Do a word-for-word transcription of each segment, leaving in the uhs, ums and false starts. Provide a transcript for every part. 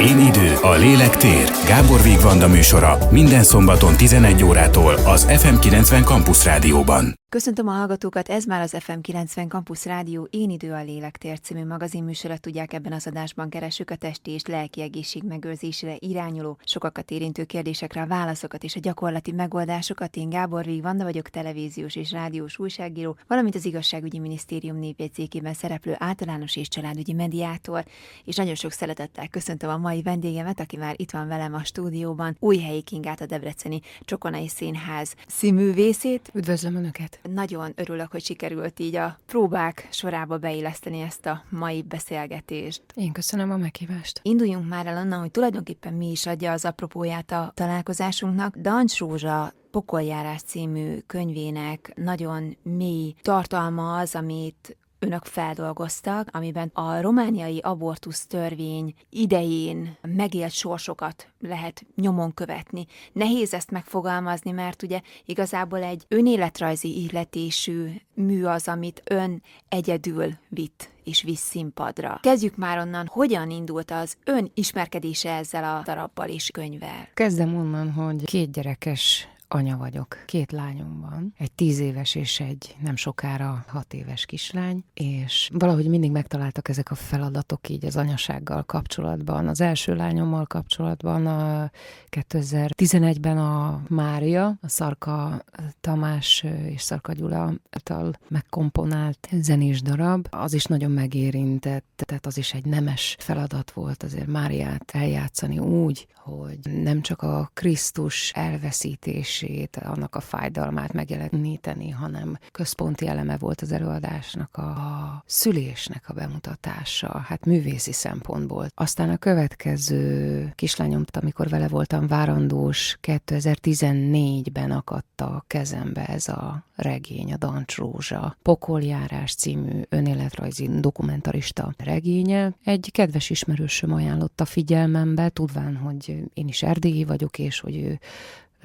Én idő, a Lélektér, Gábor Vigh Vanda műsora minden szombaton tizenegy órától az ef em kilencven Campus Rádióban. Köszöntöm a hallgatókat, ez már az ef em kilencven Campus Rádió Én idő, a Lélektér című magazinműsorát tudják, ebben az adásban keresünk a testi és lelki egészség megőrzésére irányuló, sokakat érintő kérdésekre a válaszokat és a gyakorlati megoldásokat. Én Gábor Vigh Vanda vagyok, televíziós és rádiós újságíró, valamint az Igazságügyi Minisztérium névjegyzékében szereplő általános és családügyi mediátor, és nagyon sok szeretettel köszöntöm a mai vendégemet, aki már itt van velem a stúdióban, Újhelyi Kingát, a debreceni Csokonai Színház színművészét. Üdvözlöm Önöket! Nagyon örülök, hogy sikerült így a próbák sorába beilleszteni ezt a mai beszélgetést. Én köszönöm a meghívást. Induljunk már el onnan, hogy tulajdonképpen mi is adja az apropóját a találkozásunknak. Dancs Rózsa Pokoljárás című könyvének nagyon mély tartalma az, amit Önök feldolgoztak, amiben a romániai abortusz törvény idején megélt sorsokat lehet nyomon követni. Nehéz ezt megfogalmazni, mert ugye igazából egy önéletrajzi ihletésű mű az, amit ön egyedül vitt és visz színpadra. Kezdjük már onnan, hogyan indult az ön ismerkedése ezzel a darabbal és könyvvel? Kezdem onnan, hogy két gyerekes anya vagyok. Két lányom van, egy tíz éves és egy nem sokára hat éves kislány, és valahogy mindig megtaláltak ezek a feladatok így az anyasággal kapcsolatban. Az első lányommal kapcsolatban a kétezer-tizenegyben a Mária, a Szarka Tamás és Szarka Gyula által megkomponált zenés darab, az is nagyon megérintett, tehát az is egy nemes feladat volt azért Máriát eljátszani úgy, hogy nem csak a Krisztus elveszítés, annak a fájdalmát megjeleníteni, hanem központi eleme volt az előadásnak a, a szülésnek a bemutatása, hát művészi szempontból. Aztán a következő kislányom, amikor vele voltam várandós, kétezer-tizennégyben akadt a kezembe ez a regény, a Dancs Rózsa Pokoljárás című önéletrajzi dokumentarista regénye. Egy kedves ismerősöm ajánlotta figyelmembe, tudván, hogy én is erdélyi vagyok, és hogy ő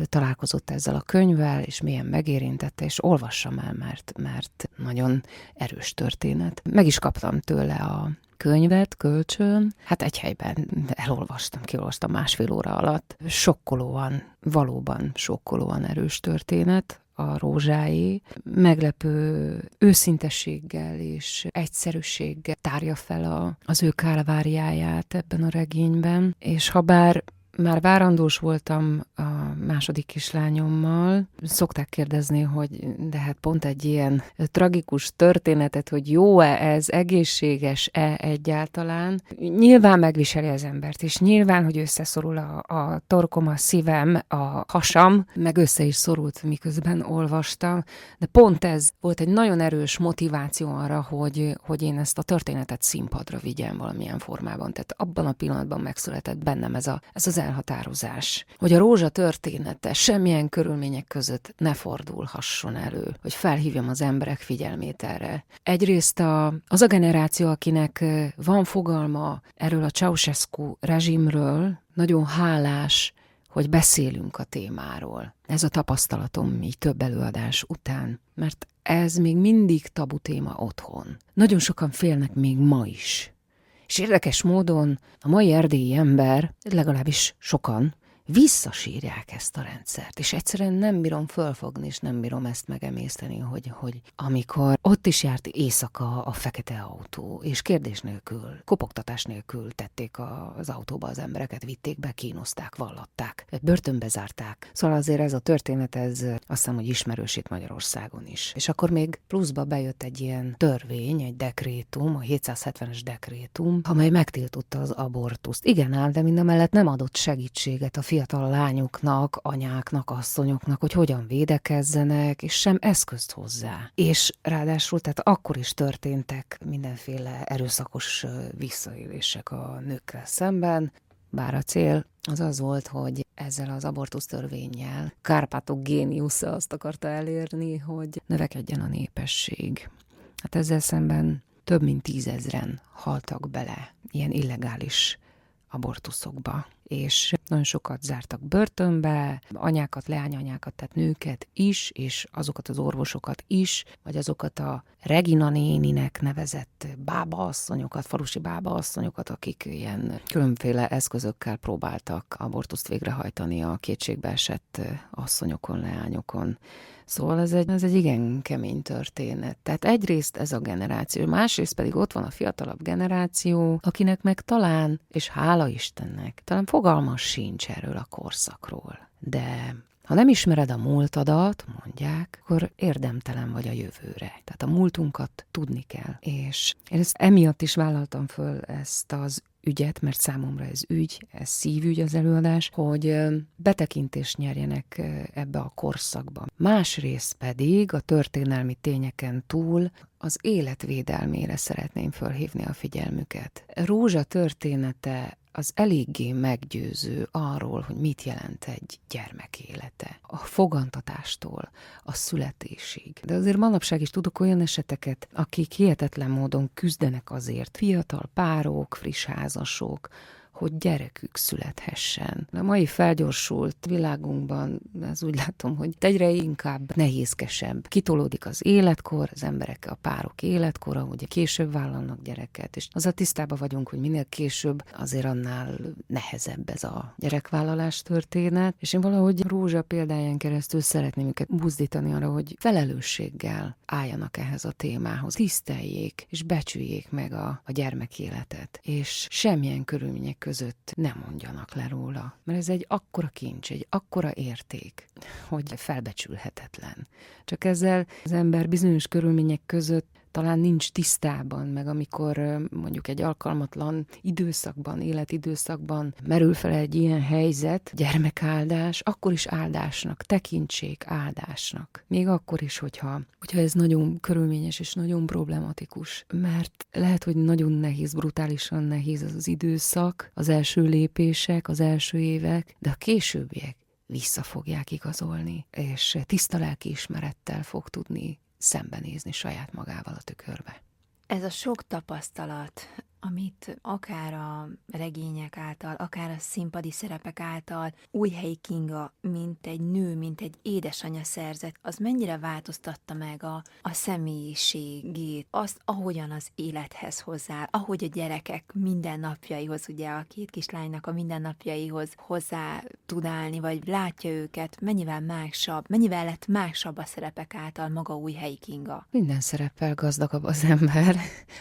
találkozott ezzel a könyvvel, és milyen megérintette, és olvassam el, mert, mert nagyon erős történet. Meg is kaptam tőle a könyvet kölcsön, hát egy helyben elolvastam, kiolvastam másfél óra alatt. Sokkolóan, valóban sokkolóan erős történet, a Rózsáé, meglepő őszintességgel és egyszerűséggel tárja fel a, az ő kálváriáját ebben a regényben, és ha bár már várandós voltam a második kislányommal. Szokták kérdezni, hogy de hát pont egy ilyen tragikus történetet, hogy jó-e ez, egészséges-e egyáltalán. Nyilván megviseli az embert, és nyilván, hogy összeszorul a, a torkom, a szívem, a hasam, meg össze is szorult, miközben olvastam. De pont ez volt egy nagyon erős motiváció arra, hogy, hogy én ezt a történetet színpadra vigyem valamilyen formában. Tehát abban a pillanatban megszületett bennem ez, a, ez az elhatározás, hogy a Rózsa története semmilyen körülmények között ne fordulhasson elő, hogy felhívjam az emberek figyelmét erre. Egyrészt a, az a generáció, akinek van fogalma erről a Ceaușescu rezsimről, nagyon hálás, hogy beszélünk a témáról. Ez a tapasztalatom így több előadás után, mert ez még mindig tabu téma otthon. Nagyon sokan félnek még ma is. És érdekes módon a mai erdélyi ember, legalábbis sokan, visszasírják ezt a rendszert, és egyszerűen nem bírom fölfogni, és nem bírom ezt megemészteni, hogy, hogy amikor ott is járt éjszaka a fekete autó, és kérdés nélkül, kopogtatás nélkül tették az autóba az embereket, vitték be, kínozták, vallatták, börtönbe zárták. Szóval azért ez a történet, ez azt hiszem, hogy ismerős itt Magyarországon is. És akkor még pluszba bejött egy ilyen törvény, egy dekrétum, a hétszázhetvenes dekrétum, amely megtiltotta az abortuszt. Igen ám, de mindamellett nem adott segítséget a fiatal lányoknak, anyáknak, asszonyoknak, hogy hogyan védekezzenek, és sem eszközt hozzá. És ráadásul, tehát akkor is történtek mindenféle erőszakos visszaélések a nőkkel szemben, bár a cél az az volt, hogy ezzel az abortusz törvénnyel Kárpátok géniusza azt akarta elérni, hogy növekedjen a népesség. Hát ezzel szemben több mint tízezren haltak bele ilyen illegális abortuszokba. és nagyon sokat zártak börtönbe, anyákat, leányanyákat, tehát nőket is, és azokat az orvosokat is, vagy azokat a Regina néninek nevezett bábaasszonyokat, falusi bábaasszonyokat, akik ilyen különféle eszközökkel próbáltak abortuszt végrehajtani a kétségbeesett asszonyokon, leányokon. Szóval ez egy, ez egy igen kemény történet. Tehát egyrészt ez a generáció, másrészt pedig ott van a fiatalabb generáció, akinek meg talán, és hála Istennek, talán fogalma sincs erről a korszakról. De ha nem ismered a múltadat, mondják, akkor érdemtelen vagy a jövőre. Tehát a múltunkat tudni kell. És én ezt emiatt is vállaltam föl ezt az ügyet, mert számomra ez ügy, ez szívügy az előadás, hogy betekintést nyerjenek ebbe a korszakba. Másrészt pedig a történelmi tényeken túl az életvédelmére szeretném fölhívni a figyelmüket. Rózsa története az eléggé meggyőző arról, hogy mit jelent egy gyermek élete. A fogantatástól a születésig. De azért manapság is tudok olyan eseteket, akik hihetetlen módon küzdenek azért, fiatal párok, friss házasok, hogy gyerekük születhessen. A mai felgyorsult világunkban, ez úgy látom, hogy egyre inkább nehézkesebb. Kitolódik az életkor, az emberek, a párok életkora, hogy később vállalnak gyereket, és azzal tisztában vagyunk, hogy minél később azért annál nehezebb ez a gyerekvállalás történet, és én valahogy Rózsa példáján keresztül szeretném őket buzdítani arra, hogy felelősséggel álljanak ehhez a témához, tiszteljék és becsüljék meg a, a gyermekéletet, és semmilyen körülmények között nem mondjanak le róla. Mert ez egy akkora kincs, egy akkora érték, hogy felbecsülhetetlen. Csak ezzel az ember bizonyos körülmények között talán nincs tisztában, meg amikor mondjuk egy alkalmatlan időszakban, életidőszakban merül fel egy ilyen helyzet, gyermekáldás, akkor is áldásnak, tekintsék áldásnak. Még akkor is, hogyha, hogyha ez nagyon körülményes és nagyon problematikus, mert lehet, hogy nagyon nehéz, brutálisan nehéz az az időszak, az első lépések, az első évek, de a későbbiek vissza fogják igazolni, és tiszta lelkiismerettel fog tudni szembenézni saját magával a tükörbe. Ez a sok tapasztalat, amit akár a regények által, akár a színpadi szerepek által Újhelyi Kinga, mint egy nő, mint egy édesanyja szerzett, az mennyire változtatta meg a, a személyiségét, azt, ahogyan az élethez hozzá, ahogy a gyerekek mindennapjaihoz, ugye a két kislánynak a mindennapjaihoz hozzá tud állni, vagy látja őket, mennyivel másabb, mennyivel lett másabb a szerepek által maga Újhelyi Kinga. Minden szereppel gazdagabb az ember,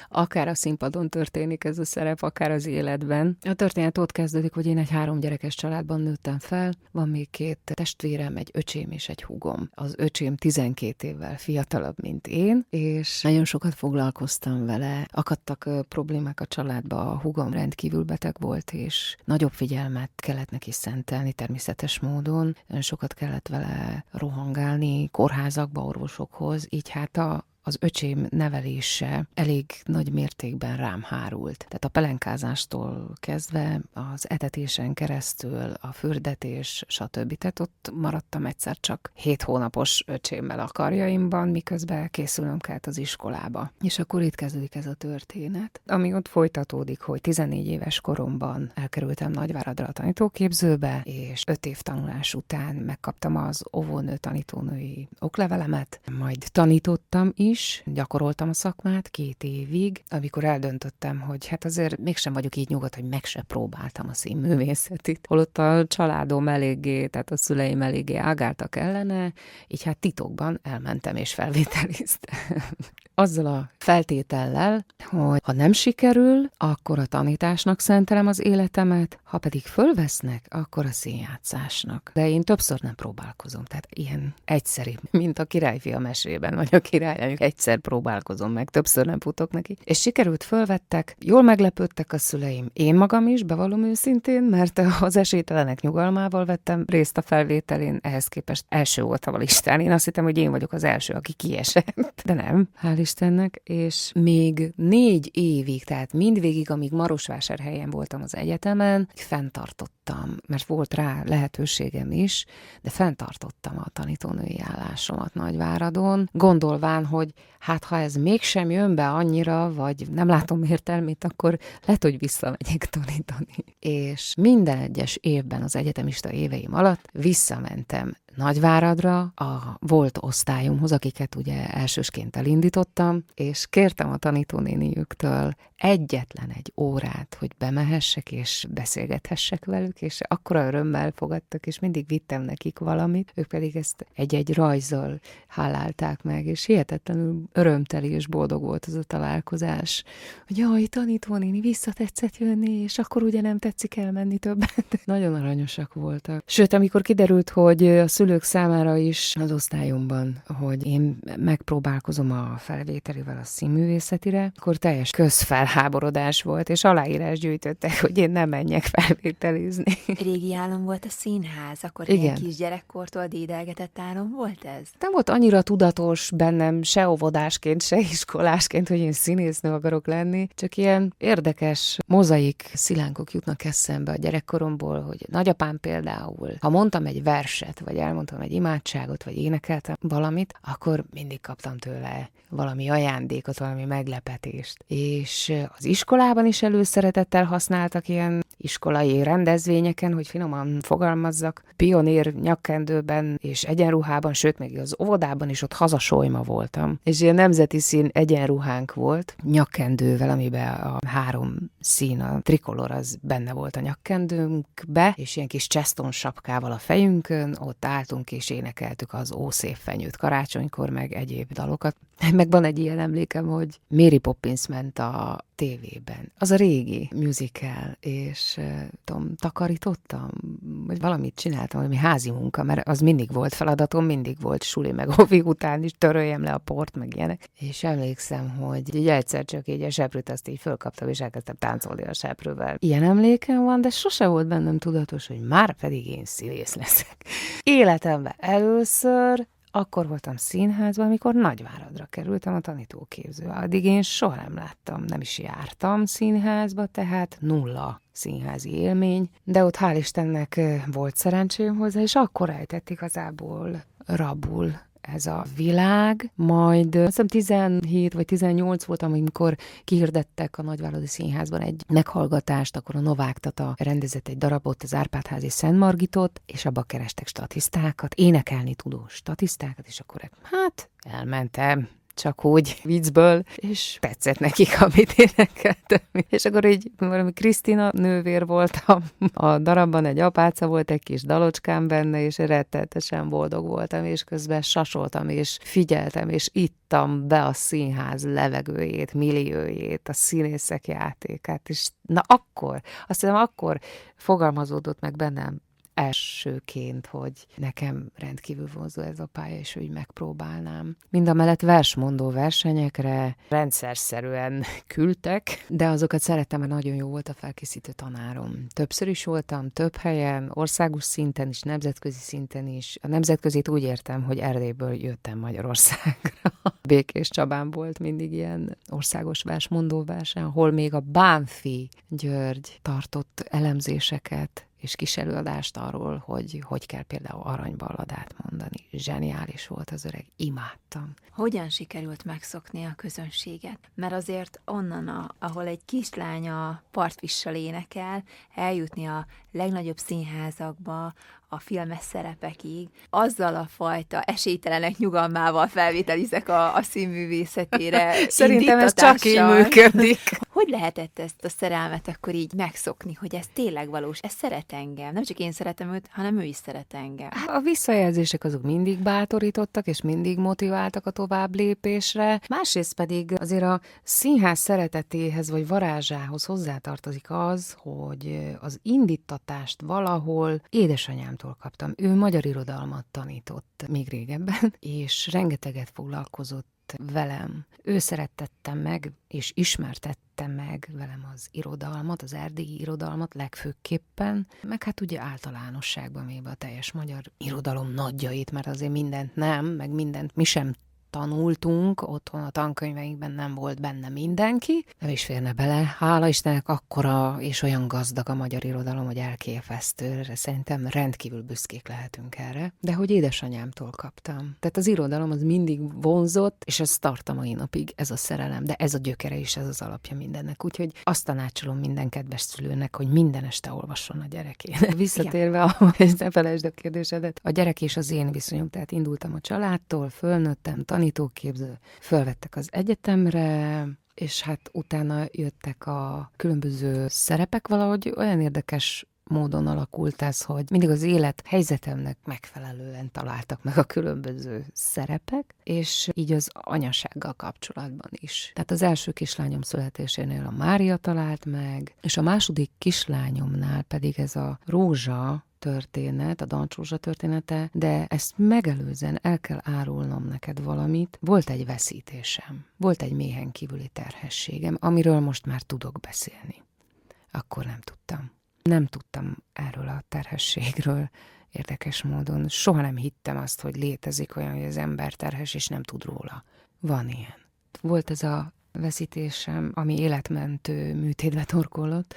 akár a színpadon történik ez a szerep, akár az életben. A történet ott kezdődik, hogy én egy három gyerekes családban nőttem fel, van még két testvérem, egy öcsém és egy húgom. Az öcsém tizenkét évvel fiatalabb, mint én, és nagyon sokat foglalkoztam vele. Akadtak problémák a családba, a húgom rendkívül beteg volt, és nagyobb figyelmet kellett neki szentelni természetes módon. Sokat kellett vele rohangálni kórházakba, orvosokhoz, így hát a az öcsém nevelése elég nagy mértékben rám hárult. Tehát a pelenkázástól kezdve, az etetésen keresztül, a fürdetés, stb. Tehát ott maradtam egyszer csak hét hónapos öcsémmel a karjaimban, miközben készülöm kellett az iskolába. És akkor itt kezdődik ez a történet, ami ott folytatódik, hogy tizennégy éves koromban elkerültem Nagyváradra a tanítóképzőbe, és öt év tanulás után megkaptam az óvónő tanítónői oklevelemet, majd tanítottam is, is, gyakoroltam a szakmát két évig, amikor eldöntöttem, hogy hát azért mégsem vagyok így nyugodt, hogy meg se próbáltam a színművészetit. Holott a családom eléggé, tehát a szüleim eléggé ágáltak ellene, így hát titokban elmentem és felvételiztem. Azzal a feltétellel, hogy ha nem sikerül, akkor a tanításnak szentelem az életemet, ha pedig fölvesznek, akkor a színjátszásnak. De én többször nem próbálkozom, tehát ilyen egyszerű, mint a királyfi a mesében, vagy a királyanyjuk. Egyszer próbálkozom meg, többször nem futok neki. És sikerült, fölvettek, jól meglepődtek a szüleim. Én magam is, bevallom őszintén, mert az esélytelenek nyugalmával vettem részt a felvételén, ehhez képest első volt a listán. Én azt hittem, hogy én vagyok az első, aki kiesett, de nem. Hál' Istennek, és még négy évig, tehát mindvégig, amíg Marosvásárhelyen voltam az egyetemen, fenntartottam, mert volt rá lehetőségem is, de fenntartottam a tanítónői állásomat Nagyváradon, gondolván, hogy hogy hát ha ez mégsem jön be annyira, vagy nem látom értelmét, akkor lehet, hogy visszamegyek tanítani. És minden egyes évben az egyetemista éveim alatt visszamentem Nagyváradra, a volt osztályomhoz, akiket ugye elsősként elindítottam, és kértem a tanítónéniüktől egyetlen egy órát, hogy bemehessek és beszélgethessek velük, és akkora örömmel fogadtak, és mindig vittem nekik valamit, ők pedig ezt egy-egy rajzzal hálálták meg, és hihetetlenül örömteli és boldog volt az a találkozás, hogy jaj, tanítónéni, visszatetszett jönni, és akkor ugye nem tetszik elmenni többet. Nagyon aranyosak voltak. Sőt, amikor kiderült, hogy a szülők számára is az osztályomban, hogy én megpróbálkozom a felvételivel a színművészetire, akkor teljes közfelháborodás volt, és aláírás gyűjtöttek, hogy én nem menjek felvételizni. Régi álom volt a színház, akkor igen. Én kisgyerekkortól dédelgetett álom volt ez? Nem volt annyira tudatos bennem se óvodásként, se iskolásként, hogy én színésznő akarok lenni, csak ilyen érdekes mozaik szilánkok jutnak eszembe a gyerekkoromból, hogy nagyapám például, ha mondtam egy verset, vagy elmondtam egy imádságot, vagy énekeltem valamit, akkor mindig kaptam tőle valami ajándékot, valami meglepetést. És az iskolában is előszeretettel használtak ilyen iskolai rendezvényeken, hogy finoman fogalmazzak, pionér nyakkendőben és egyenruhában, sőt, még az óvodában is ott hazasolyma voltam. És ilyen nemzeti szín egyenruhánk volt, nyakkendővel, amiben a három szín, a trikolor az benne volt a nyakkendőnkbe, és ilyen kis cseszton sapkával a fejünkön, ott álltunk és énekeltük az Ó szép fenyőt karácsonykor, meg egyéb dalokat. Meg van egy ilyen emlékem, hogy Mary Poppins ment a tévében. Az a régi musical, és tudom, takarítottam, vagy valamit csináltam, valami házi munka, mert az mindig volt feladatom, mindig volt suli, meg ovi után is töröljem le a port, meg ilyenek. És emlékszem, hogy így egyszer csak így a seprűt azt így fölkaptam, és elkezdtem táncolni a seprűvel. Ilyen emlékem van, de sose volt bennem tudatos, hogy már pedig én színész leszek. Életemben először akkor voltam színházban, amikor Nagyváradra kerültem a tanítóképzőbe. Addig én soha nem láttam, nem is jártam színházba, tehát nulla színházi élmény, de ott hál' Istennek volt szerencsém hozzá, és akkor ejtett igazából rabul ez a világ. Majd azt hiszem tizenhét vagy tizennyolc volt, amikor kihirdettek a Nagyváradi Színházban egy meghallgatást, akkor a Novák Tata rendezett egy darabot, az Árpádházi Szent Margitot, és abba kerestek statisztákat, énekelni tudó statisztákat, és akkor hát elmentem. Csak úgy viccből, és tetszett nekik, amit énekeltem. És akkor így valami Krisztina nővér voltam. A darabban egy apáca volt, egy kis dalocskám benne, és rettenetesen boldog voltam, és közben sasoltam, és figyeltem, és ittam be a színház levegőjét, milliójét, a színészek játékát, és na akkor, azt hiszem, akkor fogalmazódott meg bennem elsőként, hogy nekem rendkívül vonzó ez a pálya, és úgy megpróbálnám. Mind a mellett versmondó versenyekre rendszerszerűen küldtek, de azokat szerettem, mert nagyon jó volt a felkészítő tanárom. Többször is voltam, több helyen, országos szinten is, nemzetközi szinten is. A nemzetközit úgy értem, hogy Erdélyből jöttem Magyarországra. Békés Csabán volt mindig ilyen országos versmondó verseny, ahol még a Bánffy György tartott elemzéseket, és kis előadást arról, hogy hogy kell például aranyballadát mondani. Zseniális volt az öreg, imádtam. Hogyan sikerült megszokni a közönséget? Mert azért onnan, ahol egy kislány a partvissal énekel, eljutni a legnagyobb színházakba, a filmes szerepekig, azzal a fajta esélytelenek nyugalmával felvételizek a, a színművészetére. Szerintem ez csak így működik. Hogy lehetett ezt a szerelmet akkor így megszokni, hogy ez tényleg valós, ez szeret engem? Nem csak én szeretem őt, hanem ő is szeret engem. A visszajelzések azok mindig bátorítottak, és mindig motiváltak a tovább lépésre. Másrészt pedig azért a színház szeretetéhez, vagy varázsához hozzátartozik az, hogy az indítatást valahol édesanyám kaptam. Ő magyar irodalmat tanított még régebben, és rengeteget foglalkozott velem. Ő szerettette meg, és ismertette meg velem az irodalmat, az erdélyi irodalmat legfőképpen, meg hát ugye általánosságban véve a teljes magyar irodalom nagyjait, mert azért mindent nem, meg mindent mi sem tanultunk, otthon a tankönyveinkben nem volt benne mindenki, nem is férne bele. Hála Istennek akkora és olyan gazdag a magyar irodalom, hogy elképesztő. Szerintem rendkívül büszkék lehetünk erre. De hogy édesanyámtól kaptam. Tehát az irodalom az mindig vonzott, és ez tart a mai napig, ez a szerelem, de ez a gyökere is, ez az alapja mindennek. Úgyhogy azt tanácsolom minden kedves szülőnek, hogy minden este olvasson a gyerekének. Visszatérve a, és ne felejtsd a kérdésedet, a gyerek és az én viszonyom, tehát indultam a családtól, fölnőttem, tanítóképző, fölvettek az egyetemre, és hát utána jöttek a különböző szerepek, valahogy olyan érdekes módon alakult ez, hogy mindig az élet helyzetemnek megfelelően találtak meg a különböző szerepek, és így az anyasággal kapcsolatban is. Tehát az első kislányom születésénél a Mária talált meg, és a második kislányomnál pedig ez a Rózsa történet, a Dancs Rózsa története, de ezt megelőzően el kell árulnom neked valamit. Volt egy veszítésem, volt egy méhen kívüli terhességem, amiről most már tudok beszélni. Akkor nem tudtam. Nem tudtam erről a terhességről érdekes módon. Soha nem hittem azt, hogy létezik olyan, hogy az ember terhes, és nem tud róla. Van ilyen. Volt ez a veszítésem, ami életmentő műtétbe torkollott,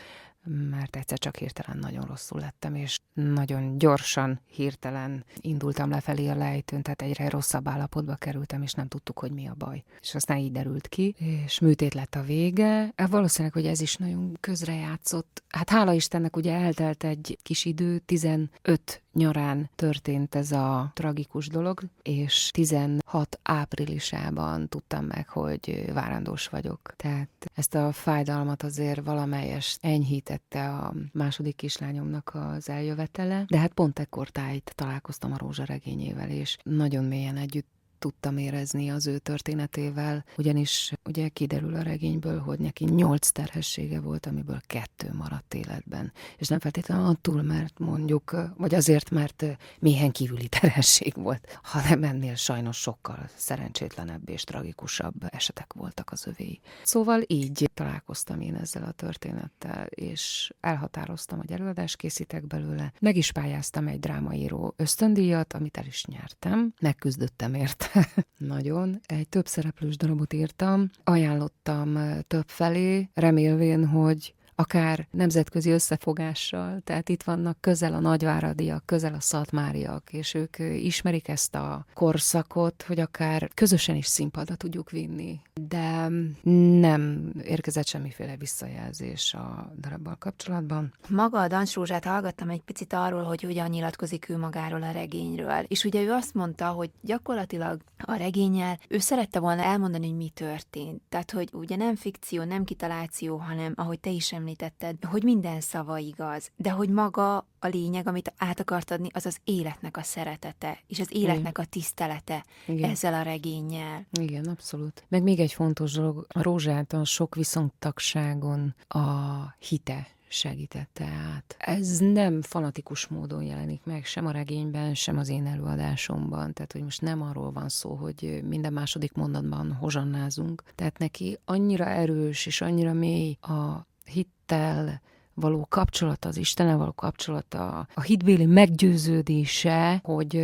mert egyszer csak hirtelen nagyon rosszul lettem, és nagyon gyorsan, hirtelen indultam lefelé a lejtőn, tehát egyre rosszabb állapotba kerültem, és nem tudtuk, hogy mi a baj. És aztán így derült ki, és műtét lett a vége. Valószínűleg, hogy ez is nagyon közrejátszott. Hát hála Istennek ugye eltelt egy kis idő, tizenöt nyarán történt ez a tragikus dolog, és tizenhat áprilisában tudtam meg, hogy várandós vagyok. Tehát ezt a fájdalmat azért valamelyest enyhítette a második kislányomnak az eljövetele, de hát pont ekkor tájt találkoztam a Rózsa regényével, és nagyon mélyen együtt tudtam érezni az ő történetével, ugyanis ugye kiderül a regényből, hogy neki nyolc terhessége volt, amiből kettő maradt életben. És nem feltétlenül attól, mert mondjuk, vagy azért, mert méhen kívüli terhesség volt, hanem ennél sajnos sokkal szerencsétlenebb és tragikusabb esetek voltak az övéi. Szóval így találkoztam én ezzel a történettel, és elhatároztam, hogy előadást készítek belőle. Meg is pályáztam egy drámaíró ösztöndíjat, amit el is nyertem, megküzdöttem érte. Nagyon. Egy több szereplős darabot írtam, ajánlottam több felé, remélvén, hogy akár nemzetközi összefogással, tehát itt vannak közel a nagyváradiak, közel a szatmáriak, és ők ismerik ezt a korszakot, hogy akár közösen is színpadra tudjuk vinni. De nem érkezett semmiféle visszajelzés a darabbal kapcsolatban. Maga a Dancs Rózsát hallgattam egy picit arról, hogy hogyan nyilatkozik ő magáról a regényről. És ugye ő azt mondta, hogy gyakorlatilag a regénnyel ő szerette volna elmondani, hogy mi történt. Tehát, hogy ugye nem fikció, nem kitaláció, hanem ahogy te is említetted, hogy minden szava igaz, de hogy maga a lényeg, amit át akart adni, az az életnek a szeretete, és az életnek a tisztelete. Igen. Ezzel a regénnyel. Igen, abszolút. Meg még egy fontos dolog, a Rózsától sok viszontagságon a hite segítette át. Ez nem fanatikus módon jelenik meg, sem a regényben, sem az én előadásomban. Tehát, hogy most nem arról van szó, hogy minden második mondatban hozsannázunk. Tehát neki annyira erős és annyira mély a hittel való kapcsolata, az Istennel való kapcsolata, a hitbéli meggyőződése, hogy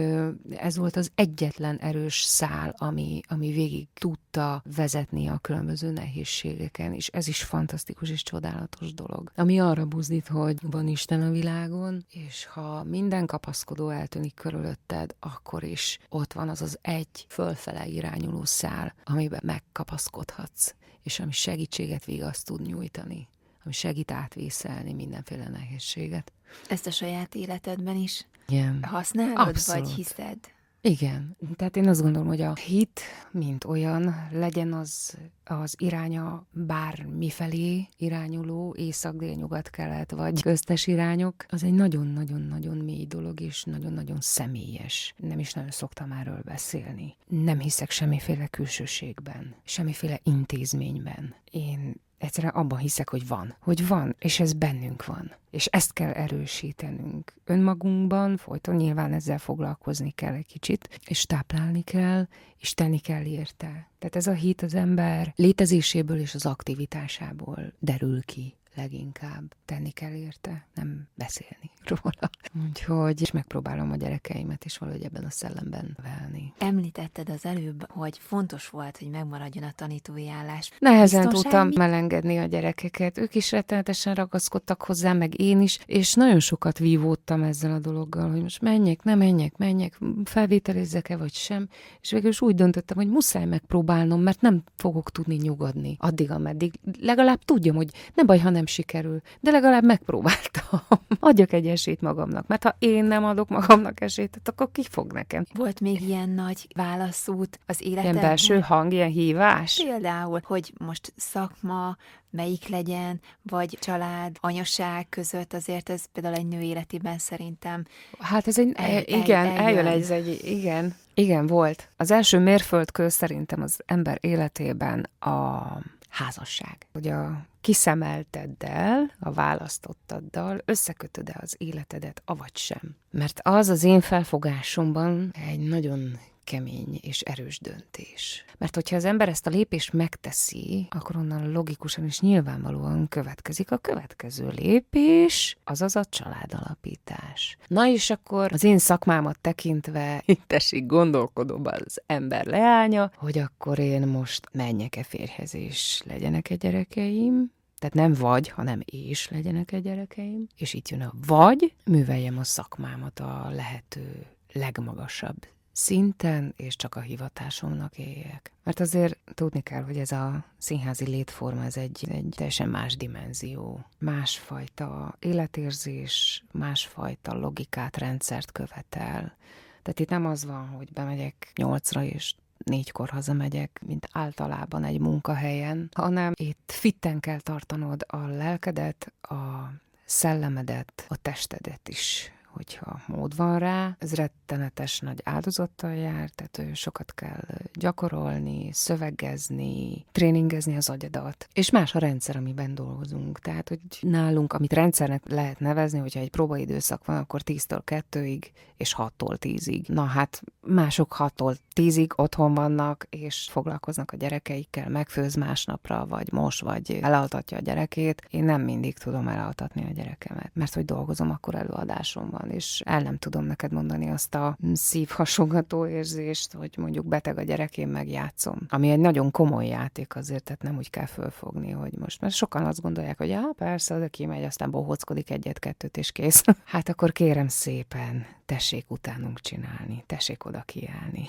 ez volt az egyetlen erős szál, ami, ami végig tudta vezetni a különböző nehézségeken, és ez is fantasztikus és csodálatos dolog. Ami arra buzdít, hogy van Isten a világon, és ha minden kapaszkodó eltűnik körülötted, akkor is ott van az az egy fölfele irányuló szál, amiben megkapaszkodhatsz, és ami segítséget vigaszt tud nyújtani, ami segít átvészelni mindenféle nehézséget. Ezt a saját életedben is igen. használod, abszolút. Vagy hiszed? Igen. Tehát én azt gondolom, hogy a hit, mint olyan, legyen az, az iránya bármifelé irányuló, észak-dél-nyugat-kelet, vagy köztes irányok, az egy nagyon-nagyon-nagyon mély dolog, és nagyon-nagyon személyes. Nem is nagyon szoktam erről beszélni. Nem hiszek semmiféle külsőségben, semmiféle intézményben. Én egyszerűen abban hiszek, hogy van. Hogy van, és ez bennünk van. És ezt kell erősítenünk önmagunkban, folyton nyilván ezzel foglalkozni kell egy kicsit, és táplálni kell, és tenni kell érte. Tehát ez a hit az ember létezéséből és az aktivitásából derül ki leginkább. Tenni kell érte, nem beszélni. róla. Úgyhogy és megpróbálom a gyerekeimet is valahogy ebben a szellemben velni. Említetted az előbb, hogy fontos volt, hogy megmaradjon a tanítói állás. Nehezen tudtam melengedni a gyerekeket. Ők is rettenetesen ragaszkodtak hozzá, meg én is, és nagyon sokat vívódtam ezzel a dologgal, hogy most menjek, nem menjek, menjek, felvételezzek-e vagy sem. És végül is úgy döntöttem, hogy muszáj megpróbálnom, mert nem fogok tudni nyugodni addig, ameddig. Legalább tudjam, hogy nem baj, ha nem sikerül, de legalább megpróbáltam. Adjak egy esélyt magamnak, mert ha én nem adok magamnak esélyt, akkor ki fog nekem? Volt még ilyen nagy válaszút az életedben? Ilyen belső hang, ilyen hívás? Például, hogy most szakma, melyik legyen, vagy család, anyaság között, azért ez például egy nő életében szerintem. Hát ez egy, el, igen, el, eljön egy, egy, igen. Igen, volt. Az első mérföldkő szerintem az ember életében a házasság. Ugye a kiszemelteddel, a választottaddal összekötöd-e az életedet, avagy sem. Mert az az én felfogásomban egy nagyon kemény és erős döntés. Mert hogyha az ember ezt a lépést megteszi, akkor onnan logikusan és nyilvánvalóan következik a következő lépés, azaz a családalapítás. Na és akkor az én szakmámat tekintve itt esik gondolkodóban az ember leánya, hogy akkor én most menjek-e férjhez és legyenek-e gyerekeim? Tehát nem vagy, hanem és legyenek-e gyerekeim? És itt jön a vagy, műveljem a szakmámat a lehető legmagasabb szinten, és csak a hivatásomnak éljek. Mert azért tudni kell, hogy ez a színházi létforma, ez egy, egy teljesen más dimenzió. Másfajta életérzés, másfajta logikát, rendszert követel. Tehát itt nem az van, hogy bemegyek nyolcra, és négykor hazamegyek, mint általában egy munkahelyen, hanem itt fitten kell tartanod a lelkedet, a szellemedet, a testedet is, hogyha mód van rá. Ez rettenetes nagy áldozattal jár, tehát sokat kell gyakorolni, szövegezni, tréningezni az agyadat. És más a rendszer, amiben dolgozunk. Tehát, hogy nálunk, amit rendszernek lehet nevezni, hogyha egy próbaidőszak van, akkor tíztől kettőig és hattól tízig. Na hát mások hattól tízig otthon vannak, és foglalkoznak a gyerekeikkel, megfőz másnapra, vagy mos, vagy elaltatja a gyerekét. Én nem mindig tudom elaltatni a gyerekemet, mert hogy dolgozom, akkor előadásom van, és el nem tudom neked mondani azt a szívhasogató érzést, hogy mondjuk beteg a gyerek, én megjátszom. Ami egy nagyon komoly játék azért, tehát nem úgy kell fölfogni, hogy most, mert sokan azt gondolják, hogy á, persze, de kimegy, aztán bohóckodik egyet-kettőt, és kész. Hát akkor kérem szépen, tessék utánunk csinálni, tessék oda kiállni,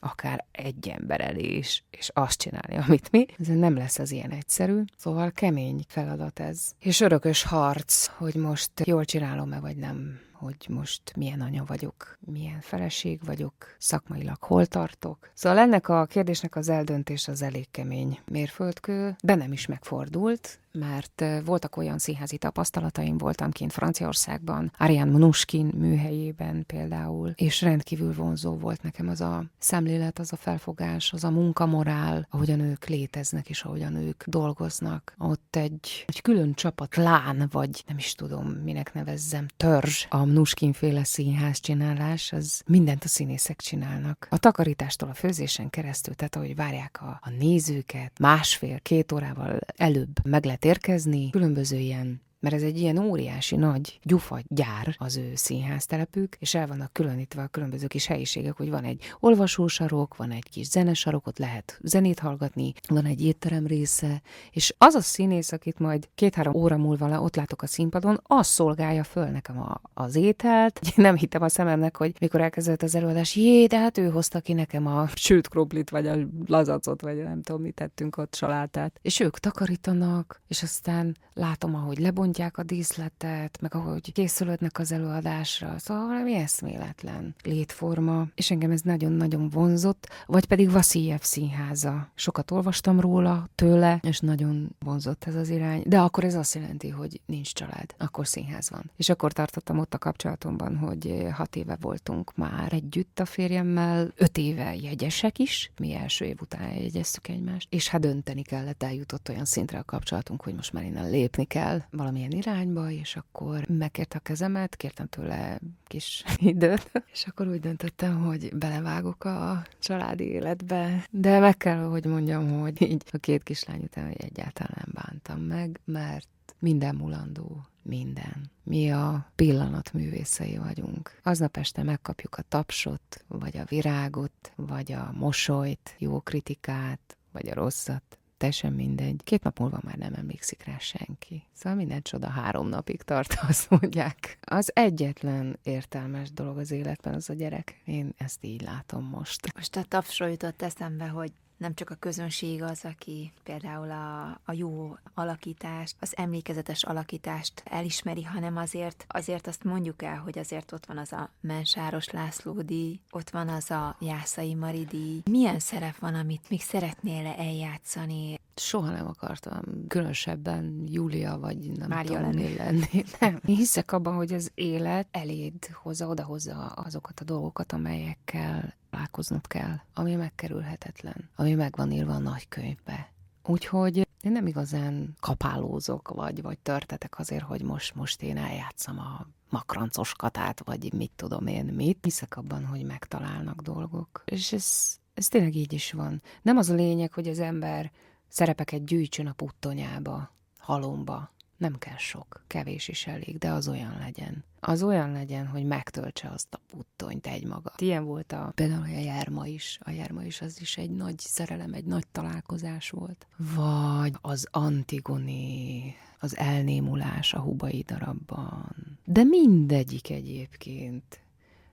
akár egy ember elé is, és azt csinálni, amit mi. Ez nem lesz az ilyen egyszerű, szóval kemény feladat ez. És örökös harc, hogy most jól csinálom-e, vagy nem, hogy most milyen anya vagyok, milyen feleség vagyok, szakmailag hol tartok. Szóval ennek a kérdésnek az eldöntés az elég kemény mérföldkő. Bennem is megfordult, mert voltak olyan színházi tapasztalataim, voltam kint Franciaországban, Ariane Mnouchkine műhelyében például, és rendkívül vonzó volt nekem az a szemlélet, az a felfogás, az a munkamorál, ahogyan ők léteznek, és ahogyan ők dolgoznak. Ott egy, egy külön csapat, klán, vagy nem is tudom, minek nevezzem, törzs, a Mnouchkine-féle színházcsinálás, az mindent a színészek csinálnak. A takarítástól a főzésen keresztül, tehát ahogy várják a, a nézőket, másfél-két órával előbb meg lehet érkezni, különböző ilyen, mert ez egy ilyen óriási nagy gyufagyár az ő színháztelepük, és el vannak különítve a különböző kis helyiségek, hogy van egy olvasósarok, van egy kis zenesarok, ott lehet zenét hallgatni, van egy étterem része, és az a színész, akit majd két-három óra múlva ott látok a színpadon, az szolgálja föl nekem a, az ételt. Én nem hittem a szememnek, hogy mikor elkezdődött az előadás, jé, de hát ő hozta ki nekem a sült krumplit, vagy a lazacot, vagy nem tudom, mit tettünk ott, salátát. És ők takarítanak, és aztán látom, ahogy lebont a díszletet, meg ahogy készülődnek az előadásra, szóval valami eszméletlen létforma, és engem ez nagyon-nagyon vonzott, vagy pedig Vasiljev színháza. Sokat olvastam róla, tőle, és nagyon vonzott ez az irány, de akkor ez azt jelenti, hogy nincs család, akkor színház van. És akkor tartottam ott a kapcsolatomban, hogy hat éve voltunk már együtt a férjemmel, öt éve jegyesek is, mi első év után jegyeztük egymást, és hát dönteni kellett, eljutott olyan szintre a kapcsolatunk, hogy most már innen lépni kell valami irányba, és akkor megkért a kezemet, kértem tőle kis időt, és akkor úgy döntöttem, hogy belevágok a családi életbe, de meg kell, hogy mondjam, hogy így a két kislány után egyáltalán nem bántam meg, mert mert minden mulandó, minden. Mi a pillanat művészei vagyunk. Aznap este megkapjuk a tapsot, vagy a virágot, vagy a mosolyt, jó kritikát, vagy a rosszat. Teljesen mindegy. Két nap múlva már nem emlékszik rá senki. Szóval minden csoda három napig tart, azt mondják. Az egyetlen értelmes dolog az életben az a gyerek. Én ezt így látom most. Most a tapsról jutott eszembe, hogy nem csak a közönség az, aki például a, a jó alakítást, az emlékezetes alakítást elismeri, hanem azért, azért azt mondjuk el, hogy azért ott van az a Mensáros László-díj, ott van az a Jászai Mari-díj. Milyen szerep van, amit még szeretnél eljátszani? Soha nem akartam különösebben Júlia vagy nem Mária tudom lenni. lenni. Nem. Hiszek abban, hogy az élet eléd hozzá, odahozza azokat a dolgokat, amelyekkel találkoznod kell, ami megkerülhetetlen, ami meg van írva a nagykönyvbe. Úgyhogy én nem igazán kapálózok, vagy, vagy törtetek azért, hogy most, most én eljátszom a makrancos katát, vagy mit tudom én mit. Hiszek abban, hogy megtalálnak dolgok. És ez, ez tényleg így is van. Nem az a lényeg, hogy az ember szerepeket gyűjtsön a puttonyába, halomba. Nem kell sok, kevés is elég, de az olyan legyen. Az olyan legyen, hogy megtöltse azt a puttonyt egymaga. Ilyen volt a, például a Yerma is. A Yerma is az is egy nagy szerelem, egy nagy találkozás volt. Vagy az Antigone, az elnémulás a Hubai darabban. De mindegyik egyébként.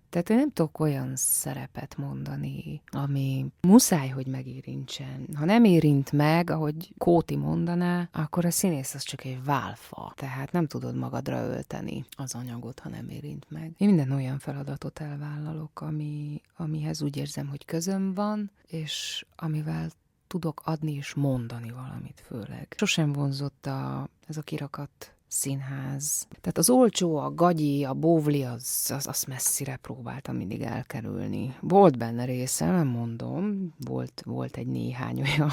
Tehát én nem tudok olyan szerepet mondani, ami muszáj, hogy megérintsen. Ha nem érint meg, ahogy Kóti mondaná, akkor a színész az csak egy válfa. Tehát nem tudod magadra ölteni az anyagot, ha nem érint meg. Én minden olyan feladatot elvállalok, ami, amihez úgy érzem, hogy közöm van, és amivel tudok adni és mondani valamit főleg. Sosem vonzott a, ez a kirakat színház. Tehát az olcsó, a gagyi, a bóvli, az, az, azt messzire próbáltam mindig elkerülni. Volt benne része, nem mondom, volt, volt egy néhány olyan,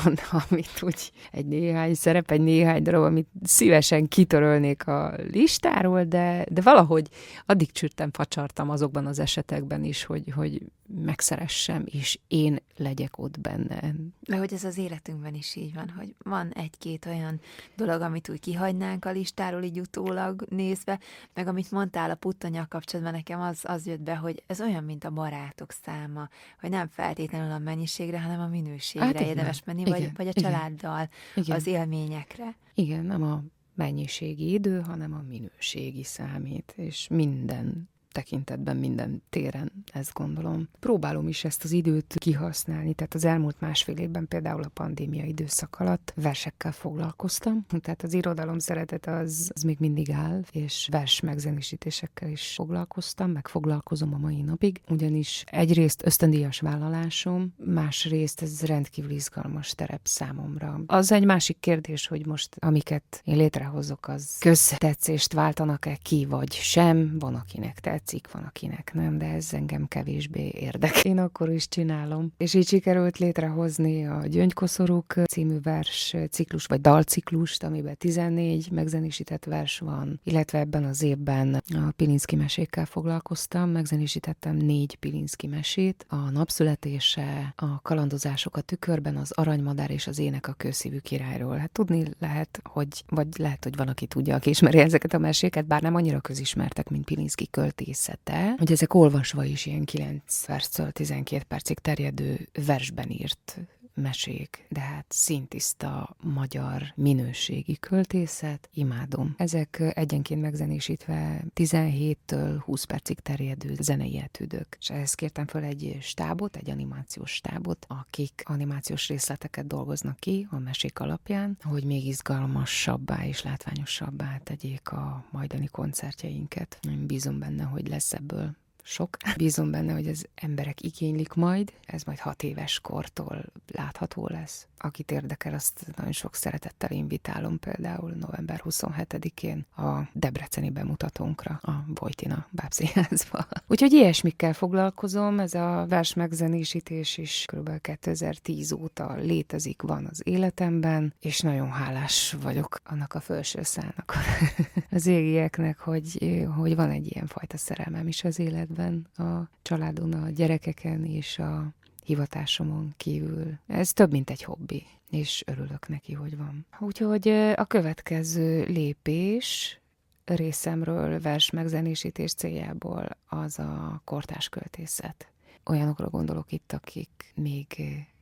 amit úgy, egy néhány szerep, egy néhány darab, amit szívesen kitörölnék a listáról, de, de valahogy addig csürtem, facsartam azokban az esetekben is, hogy, hogy megszeressem, és én legyek ott benne. De hogy ez az életünkben is így van, hogy van egy-két olyan dolog, amit úgy kihagynánk a listáról, így utólag nézve, meg amit mondtál a puttonnyal kapcsolatban, nekem az, az jött be, hogy ez olyan, mint a barátok száma, hogy nem feltétlenül a mennyiségre, hanem a minőségre hát érdemes menni, igen, vagy, vagy a családdal, igen, az élményekre. Igen, nem a mennyiségi idő, hanem a minőségi számít, és minden tekintetben, minden téren, ezt gondolom. Próbálom is ezt az időt kihasználni, tehát az elmúlt másfél évben például a pandémia időszak alatt versekkel foglalkoztam, tehát az irodalom szeretete az, az még mindig áll, és vers megzenésítésekkel is foglalkoztam, meg foglalkozom a mai napig, ugyanis egyrészt ösztöndíjas vállalásom, másrészt ez rendkívül izgalmas terep számomra. Az egy másik kérdés, hogy most amiket én létrehozok, az köztetszést váltanak-e ki, vagy sem, van akinek tetszik, cikk van, akinek nem, de ez engem kevésbé érdekel. Én akkor is csinálom. És így sikerült létrehozni a Gyöngykoszorúk című vers ciklus, vagy dalciklust, amiben tizennégy megzenésített vers van, illetve ebben az évben a Pilinszki mesékkel foglalkoztam, megzenésítettem négy Pilinszki mesét, a Napszületése, a Kalandozások a tükörben, az Aranymadár és az Ének a kőszívű királyról. Hát tudni lehet, hogy, vagy lehet, hogy van, aki tudja, aki ismeri ezeket a meséket, bár nem annyira közismertek, mint Pilinszki költészet, hogy ezek olvasva is ilyen kilenc perctől tizenkét percig terjedő versben írt mesék, de hát szintiszta magyar minőségi költészet, imádom. Ezek egyenként megzenésítve tizenhéttől húsz percig terjedő zenei etüdök. És ehhez kértem föl egy stábot, egy animációs stábot, akik animációs részleteket dolgoznak ki a mesék alapján, hogy még izgalmasabbá és látványosabbá tegyék a majdani koncertjeinket. Én bízom benne, hogy lesz ebből sok. Bízom benne, hogy az emberek igénylik majd, ez majd hat éves kortól látható lesz. Akit érdekel, azt nagyon sok szeretettel invitálom például november huszonhetedikén a debreceni bemutatónkra, a Vojtina bábszínházba. Úgyhogy ilyesmikkel foglalkozom, ez a vers megzenésítés is kb. kétezer-tíz óta létezik, van az életemben, és nagyon hálás vagyok annak a felső szálnak, az égieknek, hogy, hogy van egy ilyen fajta szerelmem is az életben, a családon, a gyerekeken és a hivatásomon kívül. Ez több, mint egy hobbi, és örülök neki, hogy van. Úgyhogy a következő lépés részemről vers megzenésítés céljából az a kortárs költészet. Olyanokra gondolok itt, akik még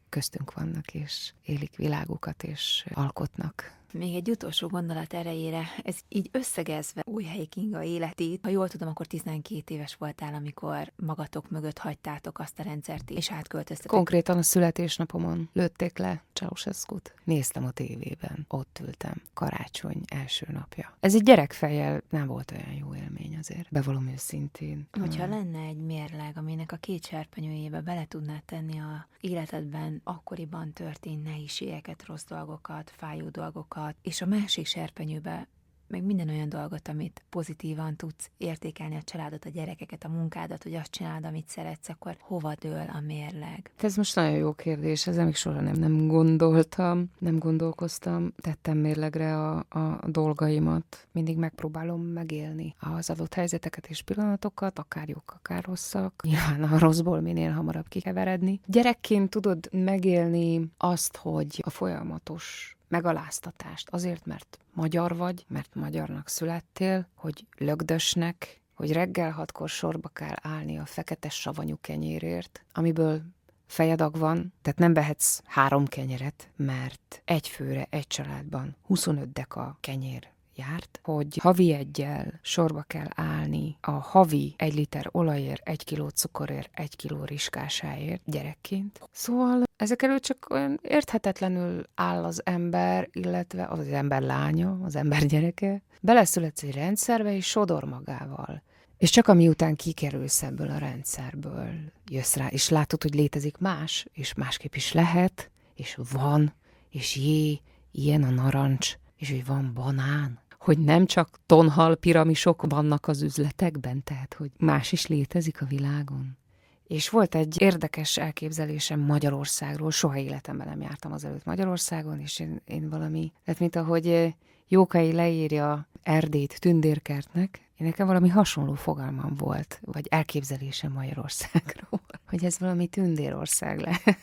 köztünk vannak, és élik világukat, és alkotnak. Még egy utolsó gondolat erejére, ez így összegezve Újhelyi Kinga életét, ha jól tudom, akkor tizenkét éves voltál, amikor magatok mögött hagytátok azt a rendszert, és átköltöztetek. Konkrétan a születésnapomon lőtték le Ceaușescut. Néztem a tévében, ott ültem, karácsony első napja. Ez egy gyerekfejjel nem volt olyan jó élmény azért, bevallom őszintén. Hogyha hmm. lenne egy mérleg, aminek a két serpenyőjébe bele tudnád tenni a életedben akkoriban történt nehézségeket, rossz dolgokat, fájó dolgokat, és a másik serpenyőbe meg minden olyan dolgot, amit pozitívan tudsz értékelni, a családot, a gyerekeket, a munkádat, hogy azt csináld, amit szeretsz, akkor hova dől a mérleg? Ez most nagyon jó kérdés, ezzel még soha nem, nem gondoltam, nem gondolkoztam, tettem mérlegre a, a dolgaimat. Mindig megpróbálom megélni az adott helyzeteket és pillanatokat, akár jók, akár rosszak. Nyilván a rosszból minél hamarabb kikeveredni. Gyerekként tudod megélni azt, hogy a folyamatos megaláztatást azért, mert magyar vagy, mert magyarnak születtél, hogy lögdösnek, hogy reggel hatkor sorba kell állni a fekete savanyú kenyérért, amiből fejadag van, tehát nem vehetsz három kenyeret, mert egy főre, egy családban huszonöt deka kenyér járt, hogy havi eggyel sorba kell állni a havi egy liter olajért, egy kiló cukorért, egy kiló rizskásáért gyerekként. Szóval ezek előtt csak olyan érthetetlenül áll az ember, illetve az ember lánya, az ember gyereke. Beleszületsz egy rendszerbe, és sodor magával. És csak amiután kikerülsz ebből a rendszerből, jössz rá, és látod, hogy létezik más, és másképp is lehet, és van, és jé, ilyen a narancs, és hogy van banán. Hogy nem csak tonhal piramisok vannak az üzletekben, tehát hogy más is létezik a világon. És volt egy érdekes elképzelésem Magyarországról, soha életemben nem jártam azelőtt Magyarországon, és én, én valami, tehát mint ahogy Jókai leírja Erdélyt tündérkertnek, én nekem valami hasonló fogalmam volt, vagy elképzelésem Magyarországról, hogy ez valami tündérország lehet.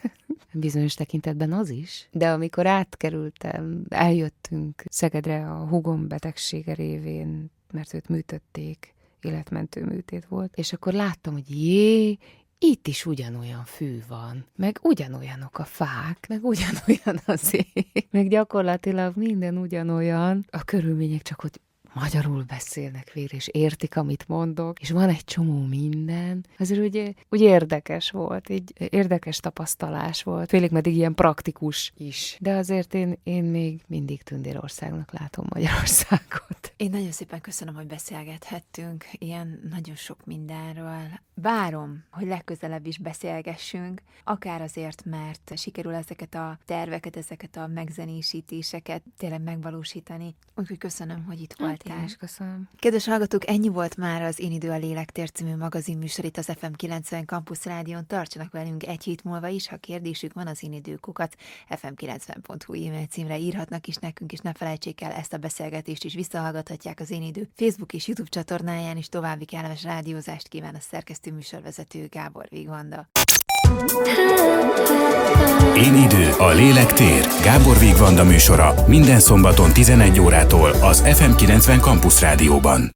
Bizonyos tekintetben az is. De amikor átkerültem, eljöttünk Szegedre a húgom betegsége révén, mert őt műtötték, életmentő műtét volt, és akkor láttam, hogy jé, itt is ugyanolyan fű van, meg ugyanolyanok a fák, meg ugyanolyan az ég, meg gyakorlatilag minden ugyanolyan. A körülmények csak, hogy magyarul beszélnek végre, és értik, amit mondok, és van egy csomó minden. Azért úgy, úgy érdekes volt, így érdekes tapasztalás volt, félig meddig ilyen praktikus is. De azért én, én még mindig tündérországnak látom Magyarországot. Én nagyon szépen köszönöm, hogy beszélgethettünk ilyen nagyon sok mindenről. Várom, hogy legközelebb is beszélgessünk, akár azért, mert sikerül ezeket a terveket, ezeket a megzenésítéseket tényleg megvalósítani. Úgyhogy köszönöm, hogy itt volt. Én is köszönöm. Kedves hallgatók, ennyi volt már az Én idő a Lélektér című magazin műsor itt az ef em kilencven Campus Rádión. Tartsanak velünk egy hét múlva is, ha kérdésük van, az énidőkukat ef em kilencven pont hú e-mail címre írhatnak is nekünk, és ne felejtsék el, ezt a beszélgetést is visszahallgathatják az Én idő Facebook és YouTube csatornáján is. További kellemes rádiózást kíván a szerkesztő műsorvezető Gábor Vigh Vanda. Én idő, a Lélektér, Gábor Vigh Vanda műsora minden szombaton tizenegy órától az ef em kilencven Campus Rádióban.